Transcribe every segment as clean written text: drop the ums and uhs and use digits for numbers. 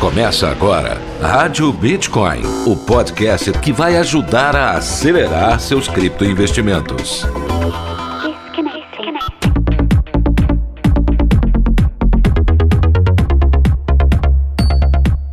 Começa agora Rádio Bitcoin, o podcast que vai ajudar a acelerar seus criptoinvestimentos.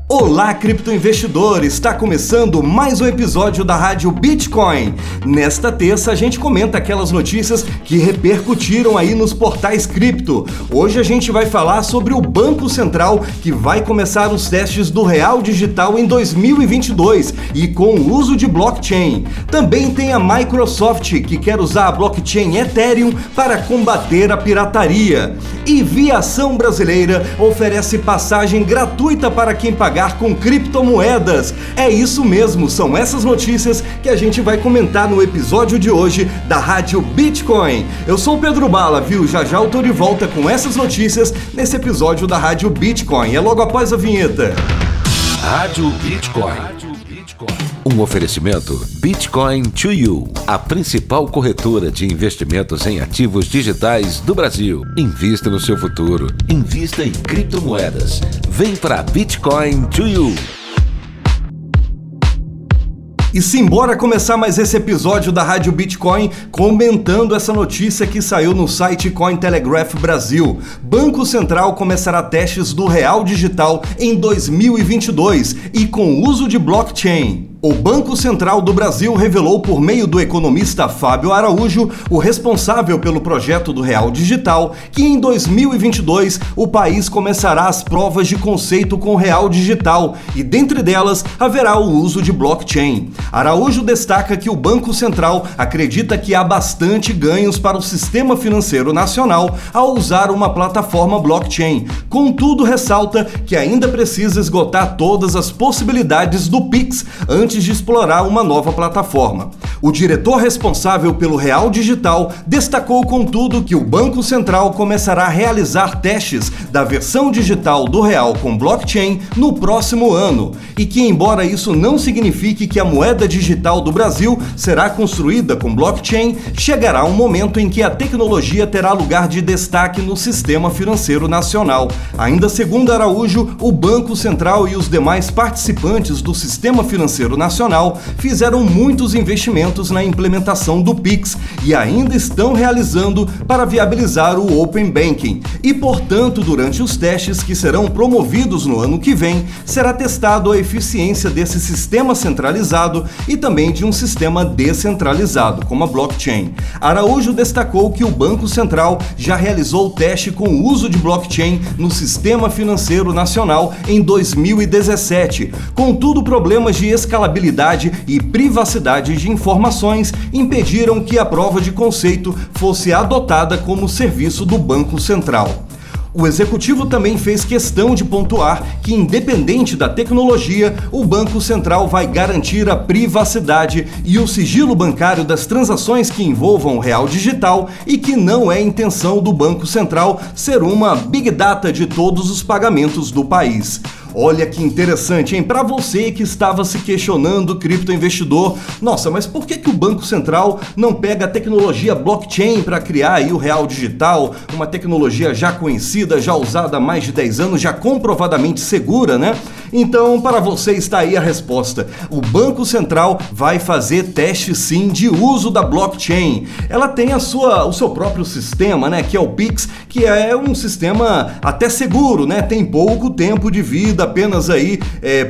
Olá, criptoinvestidor! Está começando mais um episódio da Rádio Bitcoin. Nesta terça, a gente comenta aquelas notícias que repercutiram aí nos portais cripto. Hoje a gente vai falar sobre o Banco Central, que vai começar os testes do Real Digital em 2022 e com o uso de blockchain. Também tem a Microsoft, que quer usar a blockchain Ethereum para combater a pirataria. E Viação Brasileira oferece passagem gratuita para quem pagar com criptomoedas. É isso mesmo, são essas notícias que a gente vai comentar no episódio de hoje da Rádio Bitcoin. Eu sou o Pedro Bala, viu? Já eu tô de volta com essas notícias nesse episódio da Rádio Bitcoin. É logo após a vinheta. Rádio Bitcoin. Um oferecimento Bitcoin2U, a principal corretora de investimentos em ativos digitais do Brasil. Invista no seu futuro, invista em criptomoedas. Vem para Bitcoin2U. E simbora começar mais esse episódio da Rádio Bitcoin comentando essa notícia que saiu no site Cointelegraph Brasil. Banco Central começará testes do Real Digital em 2022 e com uso de blockchain. O Banco Central do Brasil revelou por meio do economista Fábio Araújo, o responsável pelo projeto do Real Digital, que em 2022 o país começará as provas de conceito com o Real Digital e dentre delas haverá o uso de blockchain. Araújo destaca que o Banco Central acredita que há bastante ganhos para o sistema financeiro nacional ao usar uma plataforma blockchain. Contudo, ressalta que ainda precisa esgotar todas as possibilidades do Pix antes de explorar uma nova plataforma. O diretor responsável pelo Real Digital destacou, contudo, que o Banco Central começará a realizar testes da versão digital do Real com blockchain no próximo ano e que, embora isso não signifique que a moeda digital do Brasil será construída com blockchain, chegará um momento em que a tecnologia terá lugar de destaque no sistema financeiro nacional. Ainda segundo Araújo, o Banco Central e os demais participantes do sistema financeiro nacional fizeram muitos investimentos na implementação do Pix e ainda estão realizando para viabilizar o Open Banking. E, portanto, durante os testes que serão promovidos no ano que vem, será testado a eficiência desse sistema centralizado e também de um sistema descentralizado, como a blockchain. Araújo destacou que o Banco Central já realizou o teste com o uso de blockchain no sistema financeiro nacional em 2017. Contudo, problemas de escalabilidade e privacidade de informações impediram que a prova de conceito fosse adotada como serviço do Banco Central. O executivo também fez questão de pontuar que, independente da tecnologia, o Banco Central vai garantir a privacidade e o sigilo bancário das transações que envolvam o Real Digital e que não é intenção do Banco Central ser uma big data de todos os pagamentos do país. Olha que interessante, hein? Para você que estava se questionando, criptoinvestidor, nossa, mas por que o Banco Central não pega a tecnologia blockchain para criar aí o Real Digital, uma tecnologia já conhecida, já usada há mais de 10 anos, já comprovadamente segura, né? Então, para você está aí a resposta. O Banco Central vai fazer teste sim de uso da blockchain. Ela tem o seu próprio sistema, né, que é o Pix, que é um sistema até seguro, né? Tem pouco tempo de vida, apenas aí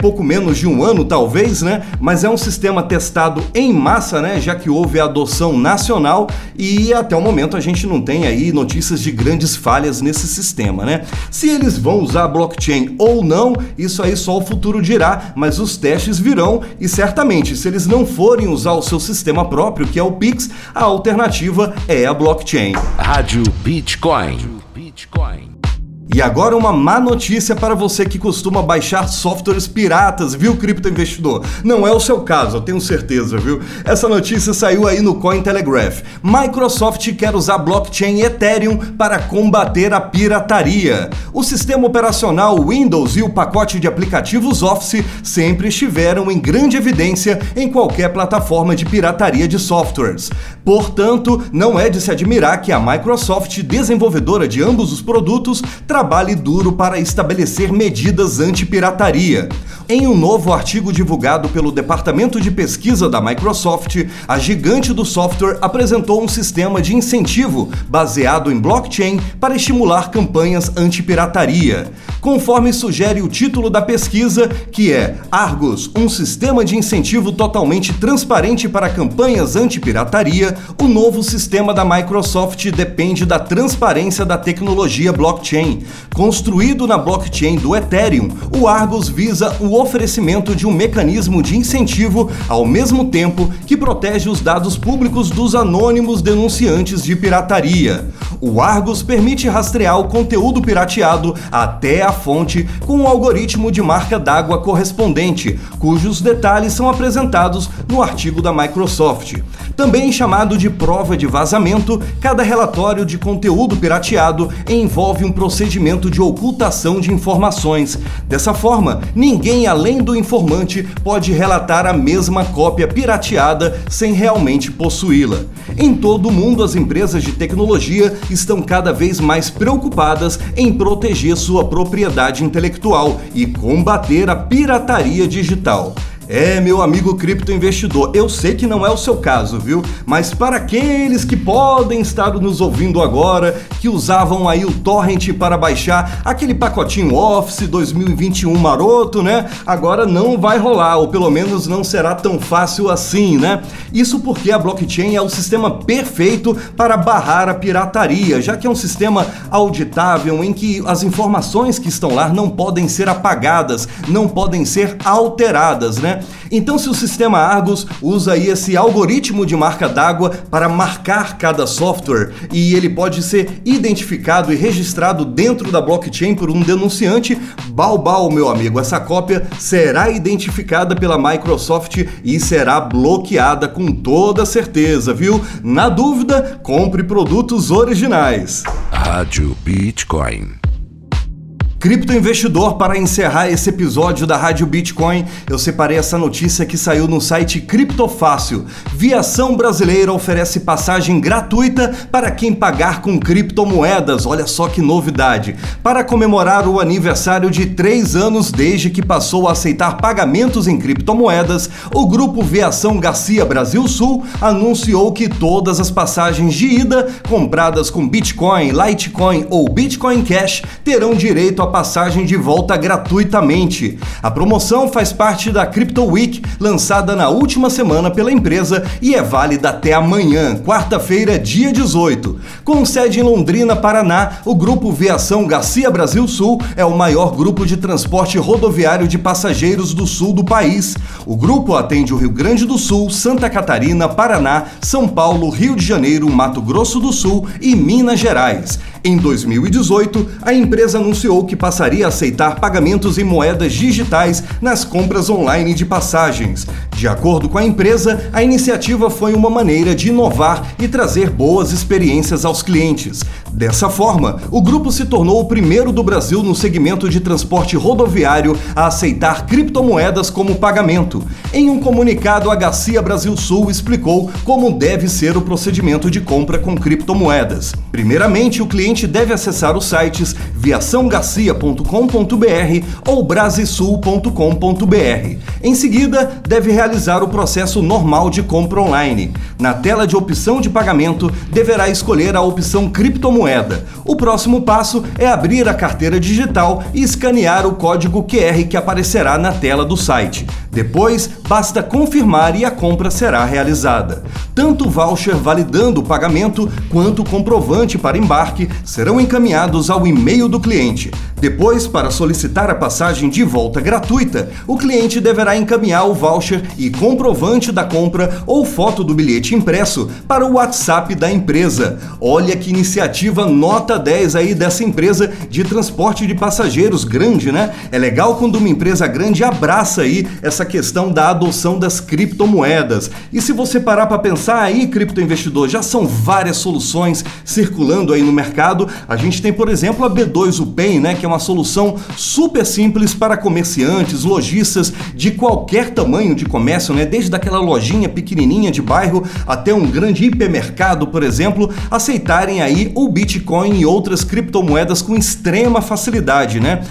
pouco menos de um ano talvez, né? Mas é um sistema testado em massa, né? Já que houve a adoção nacional e até o momento a gente não tem aí notícias de grandes falhas nesse sistema, né? Se eles vão usar a blockchain ou não, isso aí só o futuro dirá, mas os testes virão e certamente se eles não forem usar o seu sistema próprio, que é o Pix, a alternativa é a blockchain. Rádio Bitcoin. E agora uma má notícia para você que costuma baixar softwares piratas, viu, criptoinvestidor? Não é o seu caso, eu tenho certeza, viu? Essa notícia saiu aí no Cointelegraph. Microsoft quer usar blockchain Ethereum para combater a pirataria. O sistema operacional Windows e o pacote de aplicativos Office sempre estiveram em grande evidência em qualquer plataforma de pirataria de softwares. Portanto, não é de se admirar que a Microsoft, desenvolvedora de ambos os produtos, trabalhe duro para estabelecer medidas antipirataria. Em um novo artigo divulgado pelo Departamento de Pesquisa da Microsoft, a gigante do software apresentou um sistema de incentivo baseado em blockchain para estimular campanhas antipirataria. Conforme sugere o título da pesquisa, que é Argus, um sistema de incentivo totalmente transparente para campanhas antipirataria, o novo sistema da Microsoft depende da transparência da tecnologia blockchain. Construído na blockchain do Ethereum, o Argus visa o oferecimento de um mecanismo de incentivo ao mesmo tempo que protege os dados públicos dos anônimos denunciantes de pirataria. O Argus permite rastrear o conteúdo pirateado até a fonte com um algoritmo de marca d'água correspondente, cujos detalhes são apresentados no artigo da Microsoft. Também chamado de prova de vazamento, cada relatório de conteúdo pirateado envolve um procedimento de ocultação de informações. Dessa forma, ninguém além do informante pode relatar a mesma cópia pirateada sem realmente possuí-la. Em todo o mundo, as empresas de tecnologia estão cada vez mais preocupadas em proteger sua propriedade intelectual e combater a pirataria digital. É, meu amigo criptoinvestidor, eu sei que não é o seu caso, viu? Mas para aqueles que podem estar nos ouvindo agora, que usavam aí o torrent para baixar aquele pacotinho Office 2021 maroto, né? Agora não vai rolar, ou pelo menos não será tão fácil assim, né? Isso porque a blockchain é o sistema perfeito para barrar a pirataria, já que é um sistema auditável em que as informações que estão lá não podem ser apagadas, não podem ser alteradas, né? Então, se o sistema Argus usa aí esse algoritmo de marca d'água para marcar cada software e ele pode ser identificado e registrado dentro da blockchain por um denunciante, balbal, meu amigo, essa cópia será identificada pela Microsoft e será bloqueada com toda certeza, viu? Na dúvida, compre produtos originais. Rádio Bitcoin. Criptoinvestidor, para encerrar esse episódio da Rádio Bitcoin, eu separei essa notícia que saiu no site Criptofácil. Viação brasileira oferece passagem gratuita para quem pagar com criptomoedas. Olha só que novidade! Para comemorar o aniversário de 3 anos desde que passou a aceitar pagamentos em criptomoedas, o grupo Viação Garcia Brasil Sul anunciou que todas as passagens de ida compradas com Bitcoin, Litecoin ou Bitcoin Cash terão direito a passagem de volta gratuitamente. A promoção faz parte da Crypto Week, lançada na última semana pela empresa e é válida até amanhã, quarta-feira, dia 18. Com sede em Londrina, Paraná, o Grupo Viação Garcia Brasil Sul é o maior grupo de transporte rodoviário de passageiros do sul do país. O grupo atende o Rio Grande do Sul, Santa Catarina, Paraná, São Paulo, Rio de Janeiro, Mato Grosso do Sul e Minas Gerais. Em 2018, a empresa anunciou que passaria a aceitar pagamentos em moedas digitais nas compras online de passagens. De acordo com a empresa, a iniciativa foi uma maneira de inovar e trazer boas experiências aos clientes. Dessa forma, o grupo se tornou o primeiro do Brasil no segmento de transporte rodoviário a aceitar criptomoedas como pagamento. Em um comunicado, a Garcia Brasil Sul explicou como deve ser o procedimento de compra com criptomoedas. Primeiramente, o cliente deve acessar os sites viaçãogarcia.com.br ou brasisul.com.br. Em seguida, deve realizar o processo normal de compra online. Na tela de opção de pagamento, deverá escolher a opção criptomoeda. O próximo passo é abrir a carteira digital e escanear o código QR que aparecerá na tela do site. Depois, basta confirmar e a compra será realizada. Tanto o voucher validando o pagamento quanto o comprovante para embarque serão encaminhados ao e-mail do cliente. Depois, para solicitar a passagem de volta gratuita, o cliente deverá encaminhar o voucher e comprovante da compra ou foto do bilhete impresso para o WhatsApp da empresa. Olha que iniciativa nota 10 aí dessa empresa de transporte de passageiros grande, né? É legal quando uma empresa grande abraça aí essa essa questão da adoção das criptomoedas. E se você parar para pensar aí, criptoinvestidor, já são várias soluções circulando aí no mercado. A gente tem, por exemplo, a B2U Pay, né, que é uma solução super simples para comerciantes, lojistas de qualquer tamanho de comércio, né, desde aquela lojinha pequenininha de bairro até um grande hipermercado, por exemplo, aceitarem aí o Bitcoin e outras criptomoedas com extrema facilidade, né?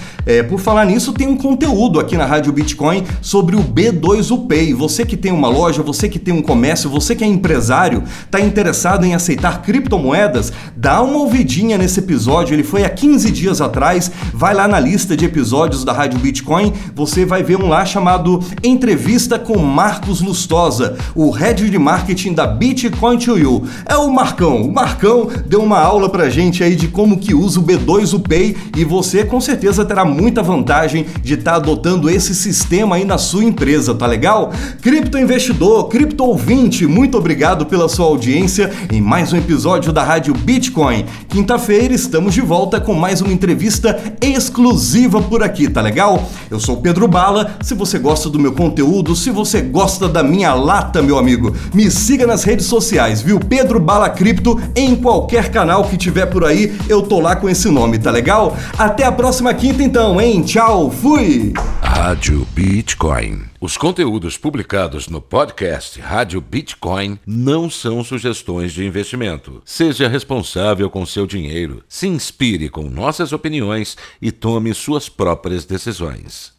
Por falar nisso, tem um conteúdo aqui na Rádio Bitcoin sobre o B2U Pay. Você que tem uma loja, você que tem um comércio, você que é empresário, está interessado em aceitar criptomoedas? Dá uma ouvidinha nesse episódio, ele foi há 15 dias atrás. Vai lá na lista de episódios da Rádio Bitcoin, você vai ver um lá chamado Entrevista com Marcos Lustosa, o Head de Marketing da Bitcoin2U. É o Marcão. O Marcão deu uma aula pra gente aí de como que usa o B2U Pay e você com certeza terá muita vantagem de estar adotando esse sistema aí na sua empresa, tá legal? Cripto investidor, cripto ouvinte, muito obrigado pela sua audiência em mais um episódio da Rádio Bitcoin. Quinta-feira estamos de volta com mais uma entrevista exclusiva por aqui, tá legal? Eu sou o Pedro Bala. Se você gosta do meu conteúdo, se você gosta da minha lata, meu amigo, me siga nas redes sociais, viu? Pedro Bala Cripto, em qualquer canal que tiver por aí, eu tô lá com esse nome, tá legal? Até a próxima quinta então, hein? Tchau, fui! Rádio Bitcoin. Os conteúdos publicados no podcast Rádio Bitcoin não são sugestões de investimento. Seja responsável com seu dinheiro, se inspire com nossas opiniões e tome suas próprias decisões.